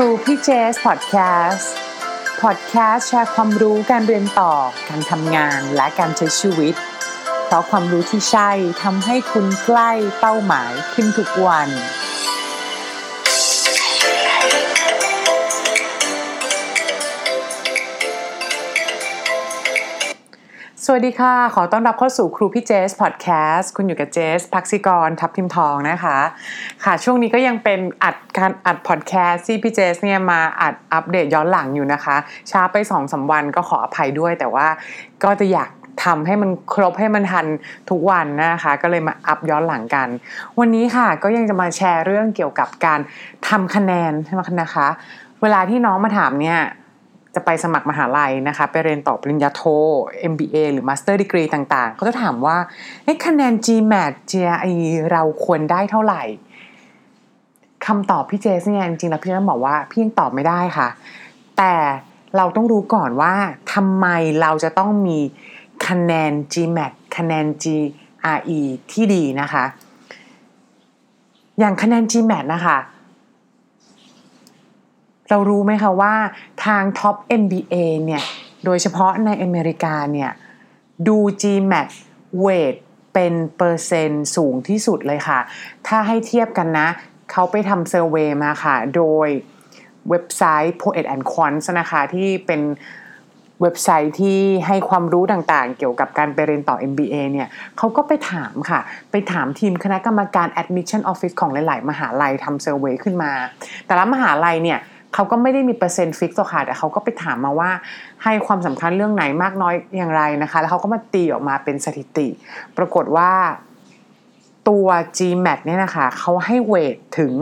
รูพี่เจสพอดแคสต์แชร์ความรู้การเรียนต่อการทำงานและการใช้ชีวิตเพราะความรู้ที่ใช่ทำให้คุณใกล้เป้าหมายขึ้นทุกวันสวัสดีค่ะขอต้อนรับเข้าสู่ครูพี่เจสพอดแคสต์คุณอยู่กับเจสภักษิกรทับทิมทองนะคะค่ะช่วงนี้ก็ยังเป็นการอัดพอดแคสต์ที่พี่เจสเนี่ยมาอัดอัปเดตย้อนหลังอยู่นะคะช้าไป 2-3 วันก็ขออภัยด้วยแต่ว่าก็จะอยากทำให้มันครบให้มันทันทุกวันนะคะก็เลยมาอัพย้อนหลังกันวันนี้ค่ะก็ยังจะมาแชร์เรื่องเกี่ยวกับการทำคะแนนใช่ไหมนะคะเวลาที่น้องมาถามเนี่ยจะไปสมัครมหาลัยนะคะไปเรียนต่อปริญญาโท MBA หรือ Master Degree ต่างๆเขาจะถามว่าคะแนน GMAT GRE เราควรได้เท่าไหร่คำตอบพี่เจสเนี่ยจริงๆแล้วพี่ต้องบอกว่าพี่ยังตอบไม่ได้ค่ะแต่เราต้องรู้ก่อนว่าทำไมเราจะต้องมีคะแนน GMAT คะแนน GRE ที่ดีนะคะอย่างคะแนน GMAT นะคะเรารู้ไหมคะว่าทาง Top MBA เนี่ยโดยเฉพาะในอเมริกาเนี่ยดู GMAT weight เป็นเปอร์เซ็นต์สูงที่สุดเลยค่ะถ้าให้เทียบกันนะเขาไปทำเซอร์เวย์มาค่ะโดยเว็บไซต์ Poets and Quants นะคะที่เป็นเว็บไซต์ที่ให้ความรู้ต่างๆเกี่ยวกับการไปเรียนต่อ MBA เนี่ยเขาก็ไปถามค่ะไปถามทีมคณะกรรมการ Admission Office ของหลายๆมหาลัยทำเซอร์เวย์ขึ้นมาแต่ละมหาลัยเนี่ยเขาก็ไม่ได้มีเปอร์เซ็นต์ฟิกซ์หรอกค่ะแต่เขาก็ไปถามมาว่าให้ความสำคัญเรื่องไหนมากน้อยอย่างไรนะคะแล้วเขาก็มาตีออกมาเป็นสถิติปรากฏว่าตัว GMAT เนี่ยนะคะเขาให้เวทถึง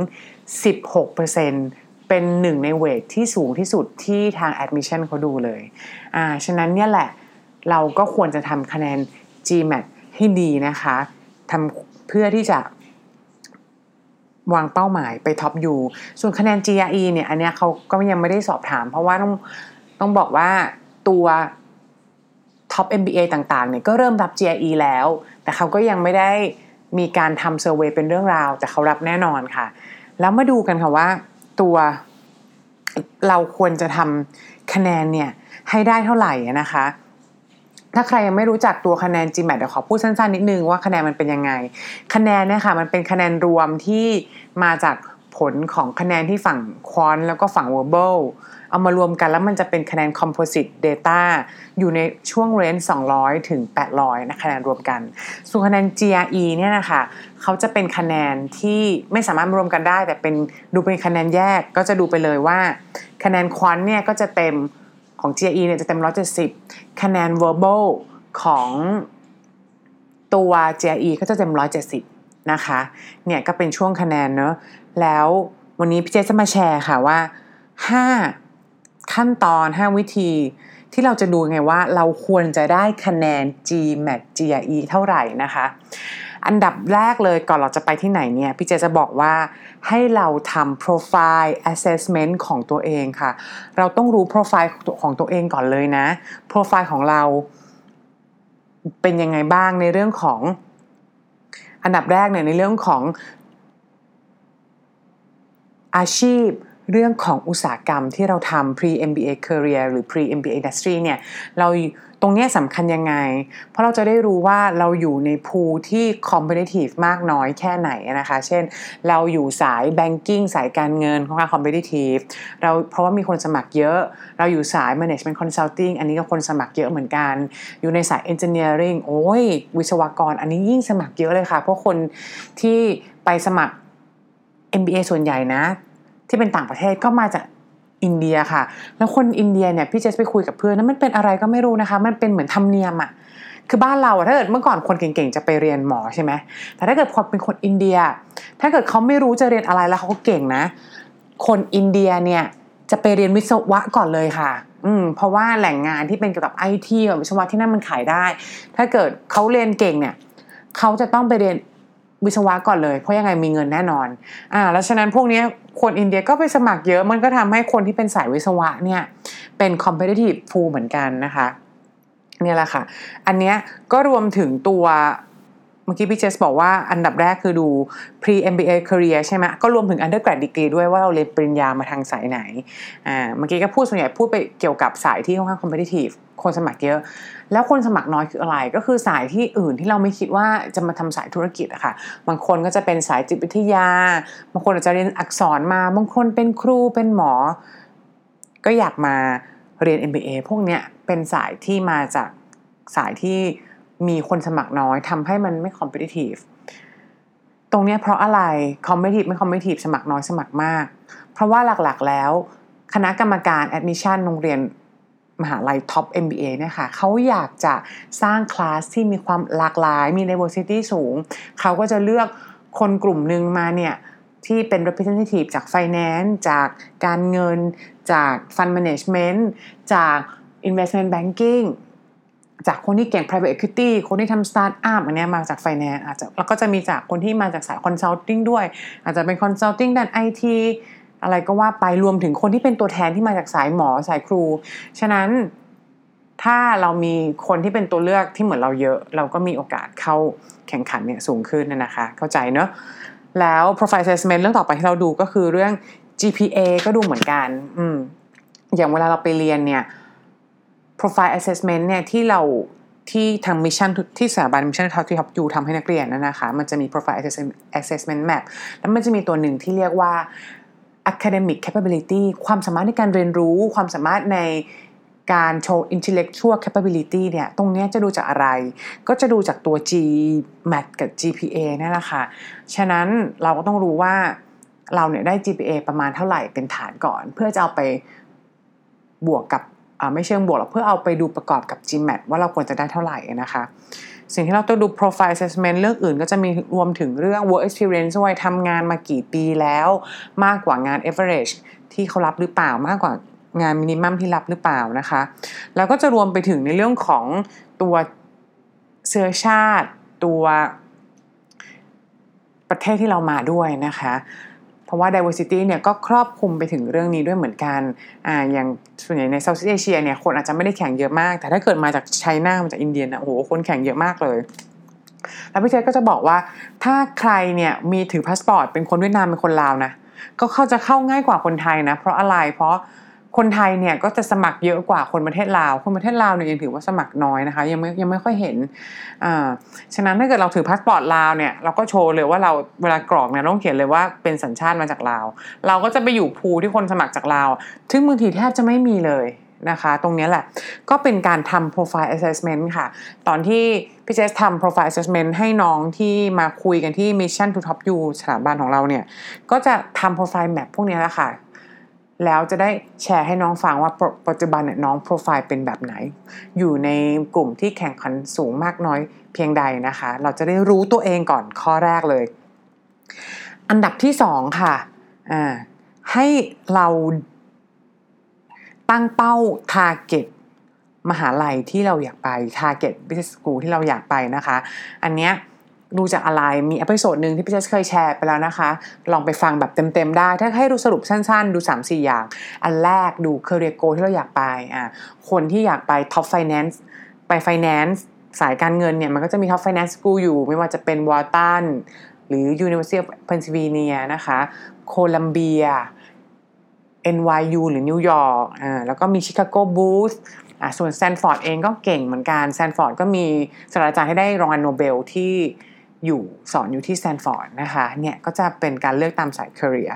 16%เป็นหนึ่งในเวทที่สูงที่สุดที่ทาง admission เขาดูเลยฉะนั้นเนี่ยแหละเราก็ควรจะทำคะแนน GMAT ให้ดีนะคะทำเพื่อที่จะวางเป้าหมายไปท็อปยูส่วนคะแนน GRE เนี่ยอันเนี้ยเขาก็ยังไม่ได้สอบถามเพราะว่าต้องบอกว่าตัว Top MBA ต่างๆเนี่ยก็เริ่มรับ GRE แล้วแต่เขาก็ยังไม่ได้มีการทำเซอร์เวย์เป็นเรื่องราวแต่เขารับแน่นอนค่ะแล้วมาดูกันค่ะว่าตัวเราควรจะทำคะแนนเนี่ยให้ได้เท่าไหร่นะคะถ้าใครยังไม่รู้จักตัวคะแนน GMAT เดี๋ยวขอพูดสั้นๆนิดนึงว่าคะแนนมันเป็นยังไงคะแนนเนี่ยค่ะมันเป็นคะแนนรวมที่มาจากผลของคะแนนที่ฝั่ง Quant แล้วก็ฝั่ง Verbal เอามารวมกันแล้วมันจะเป็นคะแนน Composite Data อยู่ในช่วง Range 200ถึง800นะคะคะแนนรวมกันส่วนคะแนน GRE เนี่ยนะคะเขาจะเป็นคะแนนที่ไม่สามารถรวมกันได้แต่เป็นดูเป็นคะแนนแยกก็จะดูไปเลยว่าคะแนน Quant เนี่ยก็จะเต็มของ GRE เนี่ยจะเต็ม170คะแนน Verbal ของตัว GRE ก็จะเต็ม170นะคะเนี่ยก็เป็นช่วงคะแนนเนาะแล้ววันนี้พี่เจจะมาแชร์ค่ะว่า5ขั้นตอน5วิธีที่เราจะดูไงว่าเราควรจะได้คะแนน GMAT GRE เท่าไหร่นะคะอันดับแรกเลยก่อนเราจะไปที่ไหนเนี่ยพี่เจจะบอกว่าให้เราทำ profile assessment ของตัวเองค่ะเราต้องรู้ profile ของตัวเองก่อนเลยนะ profile ของเราเป็นยังไงบ้างในเรื่องของอันดับแรกเนี่ยในเรื่องของอาชีพเรื่องของอุตสาหกรรมที่เราทำ pre MBA career หรือ pre MBA industry เนี่ยเราตรงเนี้ยสำคัญยังไงเพราะเราจะได้รู้ว่าเราอยู่ในภูที่ competitive มากน้อยแค่ไหนนะคะเช่นเราอยู่สาย banking สายการเงินค่อนข้าง competitive เราเพราะว่ามีคนสมัครเยอะเราอยู่สาย management consulting อันนี้ก็คนสมัครเยอะเหมือนกันอยู่ในสาย engineering โอ้ยวิศวกรอันนี้ยิ่งสมัครเยอะเลยค่ะเพราะคนที่ไปสมัคร MBA ส่วนใหญ่นะที่เป็นต่างประเทศก็มาจากอินเดียค่ะแล้วคนอินเดียเนี่ยพี่เจสไปคุยกับเพื่อนนะมันเป็นอะไรก็ไม่รู้นะคะมันเป็นเหมือนธรรมเนียมอ่ะคือบ้านเราถ้าเกิดเมื่อก่อนคนเก่งๆจะไปเรียนหมอใช่ไหมแต่ถ้าเกิดพอเป็นคนอินเดียถ้าเกิดเขาไม่รู้จะเรียนอะไรแล้วเขาก็เก่งนะคนอินเดียเนี่ยจะไปเรียนวิศวะก่อนเลยค่ะเพราะว่าแหล่งงานที่เป็นเกี่ยวกับ IT กับวิศวะที่นั่นมันขายได้ถ้าเกิดเขาเรียนเก่งเนี่ยเขาจะต้องไปเรียนวิศวะก่อนเลยเพราะยังไงมีเงินแน่นอนแล้วฉะนั้นพวกนี้คนอินเดียก็ไปสมัครเยอะมันก็ทำให้คนที่เป็นสายวิศวะเนี่ยเป็น competitive pool เหมือนกันนะคะเนี่ยแหละค่ะอันเนี้ยก็รวมถึงตัว เมื่อกี้พี่เจสบอกว่าอันดับแรกคือดู pre MBA career ใช่ไหมก็รวมถึง undergrad degree ด้วยว่าเราเรียนปริญญามาทางสายไหนเมื่อกี้ก็พูดส่วนใหญ่พูดไปเกี่ยวกับสายที่ค่อนข้าง competitive คนสมัครเยอะแล้วคนสมัครน้อยคืออะไรก็คือสายที่อื่นที่เราไม่คิดว่าจะมาทำสายธุรกิจอะค่ะบางคนก็จะเป็นสายจิตวิทยาบางคนอาจจะเรียนอักษรมาบางคนเป็นครูเป็นหมอก็อยากมาเรียน MBA พวกเนี้ยเป็นสายที่มาจากสายที่มีคนสมัครน้อยทำให้มันไม่ competitive ตรงนี้เพราะอะไร competitive ไม่ competitive สมัครน้อยสมัครมากเพราะว่าหลักๆแล้วคณะกรรมการ admission โรงเรียนมหาลัย top MBA นะคะเขาอยากจะสร้างคลาสที่มีความหลากหลายมี diversity สูงเขาก็จะเลือกคนกลุ่มนึงมาเนี่ยที่เป็น representative จาก finance จากการเงินจาก fund management จาก investment bankingจากคนที่เก่ง private equity คนที่ทำ startup อันนี้มาจาก finance อาจจะแล้วก็จะมีจากคนที่มาจากสาย consulting ด้วยอาจจะเป็น consulting ด้าน IT อะไรก็ว่าไปรวมถึงคนที่เป็นตัวแทนที่มาจากสายหมอสายครูฉะนั้นถ้าเรามีคนที่เป็นตัวเลือกที่เหมือนเราเยอะเราก็มีโอกาสเข้าแข่งขันเนี่ยสูงขึ้นนะคะเข้าใจเนอะแล้ว profile assessment เรื่องต่อไปที่เราดูก็คือเรื่อง GPA ก็ดูเหมือนกันอย่างเวลาเราไปเรียนเนี่ยprofile assessment เนี่ยที่ทางมิชชั่นที่สถาบันมิชชั่นที่ทับยูทำให้นักเรียนนะคะมันจะมี profile assessment map แล้วมันจะมีตัวหนึ่งที่เรียกว่า academic capability ความสามารถในการเรียนรู้ความสามารถในการโชว์ intellectual capability เนี่ยตรงนี้จะดูจากอะไรก็จะดูจากตัว GMAT กับ GPA นั่นแหละค่ะฉะนั้นเราก็ต้องรู้ว่าเราเนี่ยได้ GPA ประมาณเท่าไหร่เป็นฐานก่อนเพื่อจะเอาไปบวกกับไม่เชิงบวกหรอกเพื่อเอาไปดูประกอบกับ GMAT ว่าเราควรจะได้เท่าไหร่นะคะสิ่งที่เราต้องดู profile assessment เรื่องอื่นก็จะมีรวมถึงเรื่อง work experience ด้วยทำงานมากี่ปีแล้วมากกว่างาน average ที่เขารับหรือเปล่ามากกว่างาน minimum ที่รับหรือเปล่านะคะแล้วก็จะรวมไปถึงในเรื่องของตัวเชื้อชาติตัวประเทศที่เรามาด้วยนะคะเพราะว่า diversity เนี่ยก็ครอบคลุมไปถึงเรื่องนี้ด้วยเหมือนกันอย่างส่วนใหญ่ใน Southeast Asia เนี่ยคนอาจจะไม่ได้แข่งเยอะมากแต่ถ้าเกิดมาจากไชน่ามาจากอินเดียนะโอ้โหคนแข่งเยอะมากเลยแล้วพี่เจก็จะบอกว่าถ้าใครเนี่ยมีถือพาสปอร์ตเป็นคนเวียดนามเป็นคนลาวนะก็เข้าง่ายกว่าคนไทยนะเพราะอะไรเพราะคนไทยเนี่ยก็จะสมัครเยอะกว่าคนประเทศลาวคนประเทศลาวเนี่ยยังถือว่าสมัครน้อยนะคะยังไม่ค่อยเห็นฉะนั้นถ้าเกิดเราถือพาสปอร์ตลาวเนี่ยเราก็โชว์เลยว่าเราเวลากรอกเนี่ยต้องเขียนเลยว่าเป็นสัญชาติมาจากลาวเราก็จะไปอยู่ภูที่คนสมัครจากลาวซึ่งบางทีแทบจะไม่มีเลยนะคะตรงนี้แหละก็เป็นการทำ profile assessment ค่ะตอนที่พี่เจสทำ profile assessment ให้น้องที่มาคุยกันที่ Mission to Top U สถาบันของเราเนี่ยก็จะทำ profile map พวกนี้แหละค่ะแล้วจะได้แชร์ให้น้องฟังว่าปัจจุบันเนี่ยน้องโปรไฟล์เป็นแบบไหนอยู่ในกลุ่มที่แข่งขันสูงมากน้อยเพียงใดนะคะเราจะได้รู้ตัวเองก่อนข้อแรกเลยอันดับที่2ค่ะให้เราตั้งเป้า target มหาลัยที่เราอยากไป target business school ที่เราอยากไปนะคะอันเนี้ยดูจากอะไรมีเอพิโซดนึงที่พี่เจสเคยแชร์ไปแล้วนะคะลองไปฟังแบบเต็มๆได้ถ้าให้ดูสรุปสั้นๆดู 3-4 อย่างอันแรกดู career goal ที่เราอยากไปคนที่อยากไป top finance ไป finance สายการเงินเนี่ยมันก็จะมี top finance school อยู่ไม่ว่าจะเป็น Wharton หรือ University of Pennsylvania นะคะ Columbia NYU หรือ New York แล้วก็มี Chicago Boothส่วน Stanford เองก็เก่งเหมือนกัน Stanford ก็มีศาสตราจารย์ให้ได้รางวัลโนเบลที่อยู่สอนอยู่ที่สแตนฟอร์ดนะคะเนี่ยก็จะเป็นการเลือกตามสาย career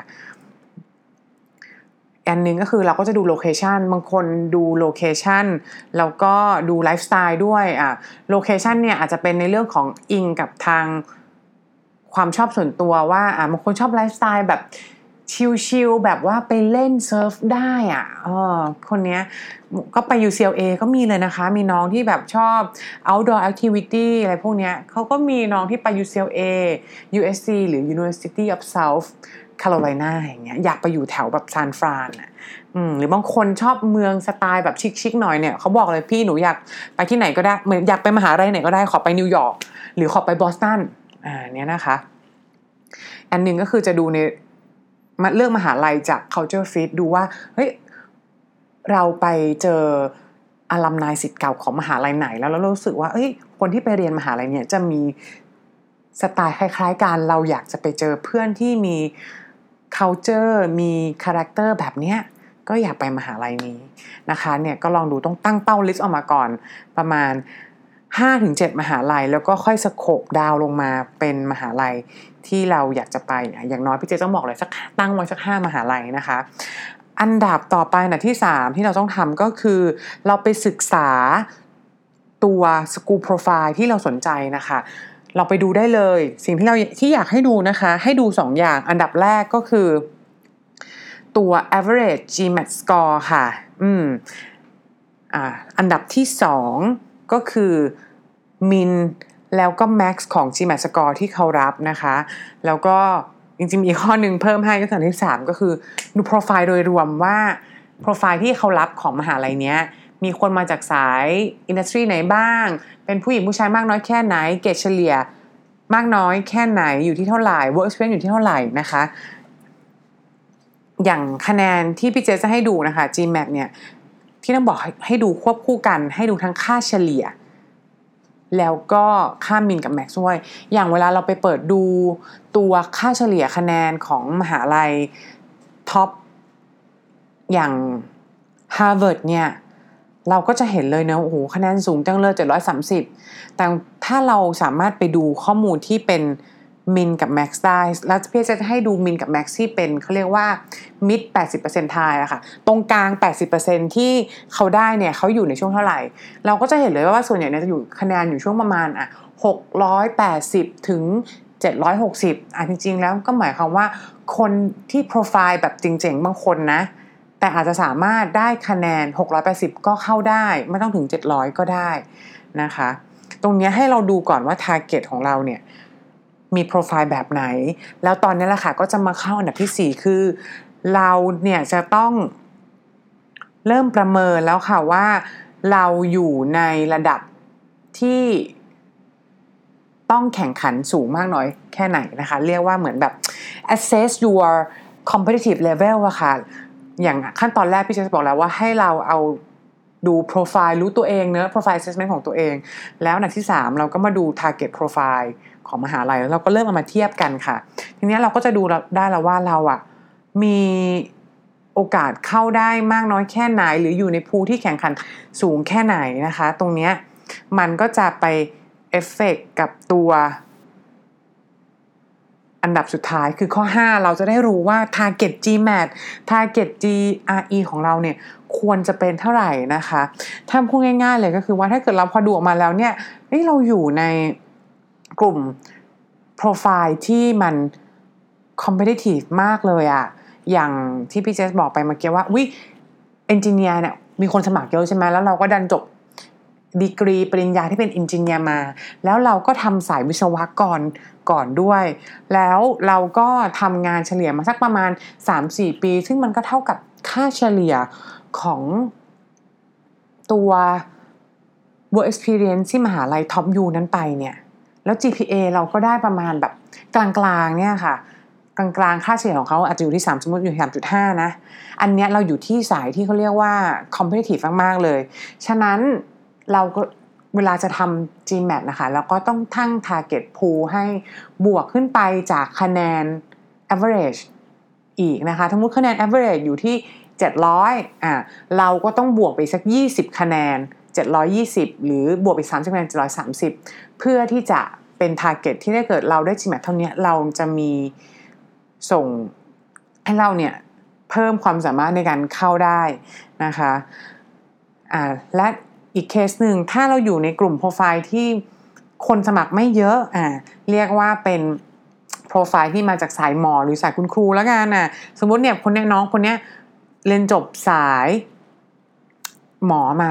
อันนึงก็คือเราก็จะดูโลเคชันบางคนดูโลเคชันแล้วก็ดูไลฟ์สไตล์ด้วยโลเคชันเนี่ยอาจจะเป็นในเรื่องของอิงกับทางความชอบส่วนตัวว่าบางคนชอบไลฟ์สไตล์แบบชิลๆแบบว่าไปเล่นเซิร์ฟได้คนเนี้ยก็ไป UCLA ก็มีเลยนะคะมีน้องที่แบบชอบ outdoor activity อะไรพวกเนี้ยเขาก็มีน้องที่ไป UCLA USC หรือ University of South Carolina อย่างเงี้ยอยากไปอยู่แถวแบบซานฟรานหรือบางคนชอบเมืองสไตล์แบบชิคๆหน่อยเนี่ยเขาบอกเลยพี่หนูอยากไปที่ไหนก็ได้เหมือนอยากไปมหาลัยไหนก็ได้ขอไปนิวยอร์กหรือขอไปบอสตันเนี้ยนะคะอันนึงก็คือจะดูในเลือกมหาลัยจาก culture fit ดูว่าเฮ้ยเราไปเจออลัมไนศิษย์เก่าของมหาลัยไหนแล้วเรารู้สึกว่าเอ้ยคนที่ไปเรียนมหาลัยเนี่ยจะมี สไตล์คล้ายๆกันเราอยากจะไปเจอเพื่อนที่มี culture มี character แบบเนี้ยก็อยากไปมหาลัยนี้นะคะเนี่ยก็ลองดูต้องตั้งเป้าลิสต์ออกมาก่อนประมาณ 5-7 มหาลัยแล้วก็ค่อยสโคปดาวลงมาเป็นมหาลัยที่เราอยากจะไปอย่างน้อยพี่เจต้องบอกเลยสักตั้งไว้สัก5มหาลัยนะคะอันดับต่อไปนะที่3ที่เราต้องทำก็คือเราไปศึกษาตัวสกูลโปรไฟล์ที่เราสนใจนะคะเราไปดูได้เลยสิ่งที่เราที่อยากให้ดูนะคะให้ดู2 อย่างอันดับแรกก็คือตัว average GMAT score ค่ะอันดับที่2ก็คือ min แล้วก็ max ของ GMAT score ที่เขารับนะคะแล้วก็จริงๆมีข้อนึงเพิ่มให้ก็คืออันที่3ก็คือดูโปรไฟล์โดยรวมว่าโปรไฟล์ที่เขารับของมหาลัยเนี้ยมีคนมาจากสายอินดัสทรีไหนบ้างเป็นผู้หญิงผู้ชายมากน้อยแค่ไหนเกรดเฉลี่ยมากน้อยแค่ไหนอยู่ที่เท่าไหร่ work experience อยู่ที่เท่าไหร่นะคะอย่างคะแนนที่พี่เจจะให้ดูนะคะ GMAT เนี่ยที่ต้องบอกให้ดูควบคู่กันให้ดูทั้งค่าเฉลี่ยแล้วก็ค่ามินกับแม็กซ์ด้วยอย่างเวลาเราไปเปิดดูตัวค่าเฉลี่ยคะแนนของมหาลัยท็อปอย่าง Harvard เนี่ยเราก็จะเห็นเลยนะโอ้โหคะแนนสูงจังเลย730แต่ถ้าเราสามารถไปดูข้อมูลที่เป็นมินกับแม็กซ์ได้แล้วพี่จะให้ดูมินกับแม็กซ์ที่เป็นเขาเรียกว่ามิด 80% ทายอะค่ะตรงกลาง 80% ที่เขาได้เนี่ยเขาอยู่ในช่วงเท่าไหร่เราก็จะเห็นเลยว่าส่วนใหญ่เนี่ยจะอยู่คะแนนอยู่ช่วงประมาณ680ถึง760จริงๆแล้วก็หมายความว่าคนที่โปรไฟล์แบบจริงๆบางคนนะแต่อาจจะสามารถได้คะแนน680ก็เข้าได้ไม่ต้องถึง700ก็ได้นะคะตรงนี้ให้เราดูก่อนว่า target ของเราเนี่ยมีโปรไฟล์แบบไหนแล้วตอนนี้แหละค่ะก็จะมาเข้าอันดับที่4คือเราเนี่ยจะต้องเริ่มประเมินแล้วค่ะว่าเราอยู่ในระดับที่ต้องแข่งขันสูงมากน้อยแค่ไหนนะคะเรียกว่าเหมือนแบบ assess your competitive level อะค่ะอย่างขั้นตอนแรกพี่เจจะบอกแล้วว่าให้เราเอาดูโปรไฟล์รู้ตัวเองเนอะโปรไฟล์ assessment ของตัวเองแล้วอันดับที่3เราก็มาดู target profileของมหาลัยแล้วเราก็เริ่มเอามาเทียบกันค่ะทีนี้เราก็จะดูได้แล้วว่าเราอ่ะมีโอกาสเข้าได้มากน้อยแค่ไหนหรืออยู่ในภูที่แข่งขันสูงแค่ไหนนะคะตรงนี้มันก็จะไปเอฟเฟกต์กับตัวอันดับสุดท้ายคือข้อ5เราจะได้รู้ว่า target GMAT target GRE ของเราเนี่ยควรจะเป็นเท่าไหร่นะคะถ้าพูดง่ายๆเลยก็คือว่าถ้าเกิดเราพอดูออกมาแล้วเนี่ยเราอยู่ในกลุ่มโปรไฟล์ที่มัน competitive มากเลยอะอย่างที่พี่เจสบอกไปเมื่อกี้ว่าอุ๊ย engineer เนี่ยมีคนสมัครเยอะใช่ไหมแล้วเราก็ดันจบดีกรีปริญญาที่เป็น engineer มาแล้วเราก็ทำสายวิศวกรก่อนด้วยแล้วเราก็ทำงานเฉลี่ยมาสักประมาณ 3-4 ปีซึ่งมันก็เท่ากับค่าเฉลี่ยของตัว work experience ที่มหาลัยท็อปยูนั้นไปเนี่ยแล้ว GPA เราก็ได้ประมาณแบบกลางๆเนี่ยค่ะกลางๆค่าเฉลี่ยของเขาอาจจะอยู่ที่3สมมุติอยู่ 3.5 นะอันเนี้ยเราอยู่ที่สายที่เขาเรียกว่า competitive มากๆเลยฉะนั้นเราก็เวลาจะทำ GMAT นะคะเราก็ต้องตั้ง target pool ให้บวกขึ้นไปจากคะแนน average อีกนะคะสมมุติคะแนน average อยู่ที่700เราก็ต้องบวกไปสัก20คะแนน720หรือบวกไป30คะแนน730เพื่อที่จะเป็นทาร์เก็ตที่ถ้าเกิดเราได้ GMAT เท่านี้เราจะมีส่งให้เราเนี่ยเพิ่มความสามารถในการเข้าได้นะคะและอีกเคสหนึ่งถ้าเราอยู่ในกลุ่มโปรไฟล์ที่คนสมัครไม่เยอะเรียกว่าเป็นโปรไฟล์ที่มาจากสายหมอหรือสายคุณครูแล้วกันสมมติเนี่ยคนเนี้ยน้องคนเนี้ยเรียนจบสายหมอมา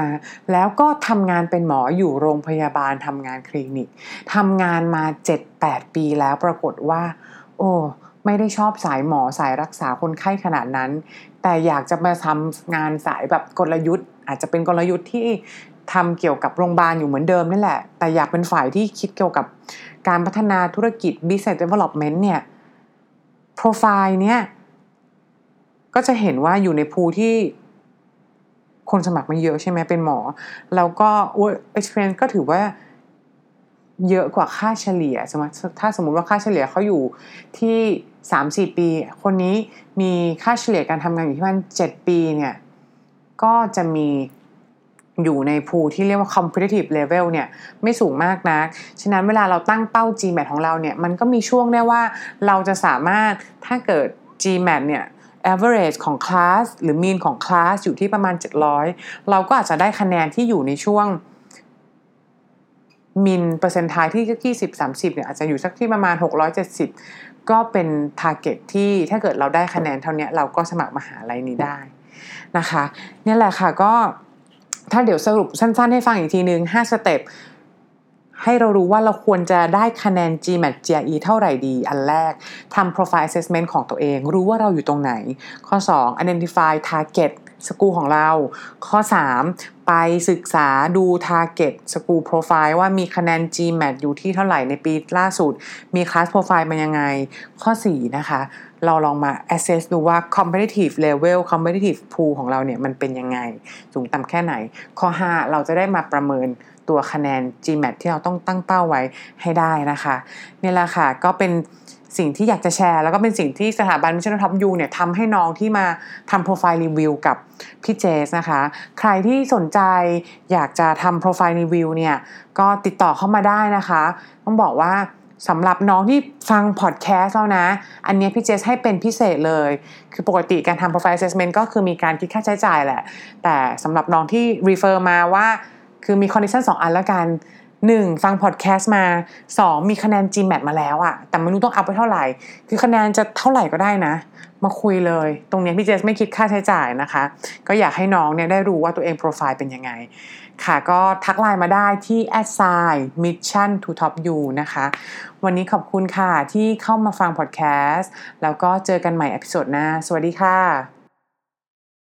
แล้วก็ทำงานเป็นหมออยู่โรงพยาบาลทำงานคลินิกทำงานมา 7-8 ปีแล้วปรากฏว่าโอ้ไม่ได้ชอบสายหมอสายรักษาคนไข้ขนาดนั้นแต่อยากจะมาทำงานสายแบบกลยุทธ์อาจจะเป็นกลยุทธ์ที่ทำเกี่ยวกับโรงพยาบาลอยู่เหมือนเดิมนี่แหละแต่อยากเป็นฝ่ายที่คิดเกี่ยวกับการพัฒนาธุรกิจ Business Development เนี่ยโปรไฟล์เนี่ยก็จะเห็นว่าอยู่ในภูที่คนสมัครมาเยอะใช่ไหมเป็นหมอแล้วก็ work experience ก็ถือว่า เยอะกว่าค่าเฉลี่ยถ้าสมมติว่าค่าเฉลี่ยเขาอยู่ที่ 3-4 ปีคนนี้มีค่าเฉลี่ยการทำงานอยู่ที่ประมาณ7ปีเนี่ยก็จะมีอยู่ในภูที่เรียกว่า competitive level เนี่ยไม่สูงมากนักฉะนั้นเวลาเราตั้งเป้า GMAT ของเราเนี่ยมันก็มีช่วงได้ว่าเราจะสามารถถ้าเกิด GMAT เนี่ย average ของคลาสหรือ mean ของคลาสอยู่ที่ประมาณ700เราก็อาจจะได้คะแนนที่อยู่ในช่วง mean เปอร์เซ็นต์ไทยที่20-30เนี่ยอาจจะอยู่สักที่ประมาณ670ก็เป็น target ที่ถ้าเกิดเราได้คะแนนเท่านี้เราก็สมัครมหาลัยนี้ได้นะคะนี่แหละค่ะก็ถ้าเดี๋ยวสรุปสั้นๆให้ฟังอีกทีนึง5สเต็ปให้เรารู้ว่าเราควรจะได้คะแนน GMAT GRE เท่าไหร่ดีอันแรกทำ Profile Assessment ของตัวเองรู้ว่าเราอยู่ตรงไหนข้อ2 Identify Target School ของเราข้อ3ไปศึกษาดู Target School Profile ว่ามีคะแนน GMAT อยู่ที่เท่าไหร่ในปีล่าสุดมี Class Profile มันยังไงข้อ4นะคะเราลองมา assess ดูว่า competitive level competitive pool ของเราเนี่ยมันเป็นยังไงสูงต่ำแค่ไหนข้อ5เราจะได้มาประเมินตัวคะแนน GMAT ที่เราต้องตั้งเป้าไว้ให้ได้นะคะนี่แหละค่ะก็เป็นสิ่งที่อยากจะแชร์แล้วก็เป็นสิ่งที่สถาบันมิชชั่นท็อปยูเนี่ยทำให้น้องที่มาทำโปรไฟล์รีวิวกับพี่เจสนะคะใครที่สนใจอยากจะทำโปรไฟล์รีวิวเนี่ยก็ติดต่อเข้ามาได้นะคะต้องบอกว่าสำหรับน้องที่ฟังพอดแคสต์แล้วนะอันนี้พี่เจสให้เป็นพิเศษเลยคือปกติการทำ Profile Assessment ก็คือมีการคิดค่าใช้จ่ายแหละแต่สำหรับน้องที่ refer มาว่าคือมี condition 2 อันแล้วกัน1ฟังพอดแคสต์มา2มีคะแนน GMAT มาแล้วอะแต่ไม่รู้ต้องอัพไปเท่าไหร่คือคะแนนจะเท่าไหร่ก็ได้นะมาคุยเลยตรงนี้พี่เจสไม่คิดค่าใช้จ่ายนะคะก็อยากให้น้องเนี่ยได้รู้ว่าตัวเองโปรไฟล์เป็นยังไงค่ะก็ทักไลน์มาได้ที่ @missiontotopu นะคะวันนี้ขอบคุณค่ะที่เข้ามาฟังพอดแคสต์แล้วก็เจอกันใหม่เอพิโซดหน้าสวัสดีค่ะ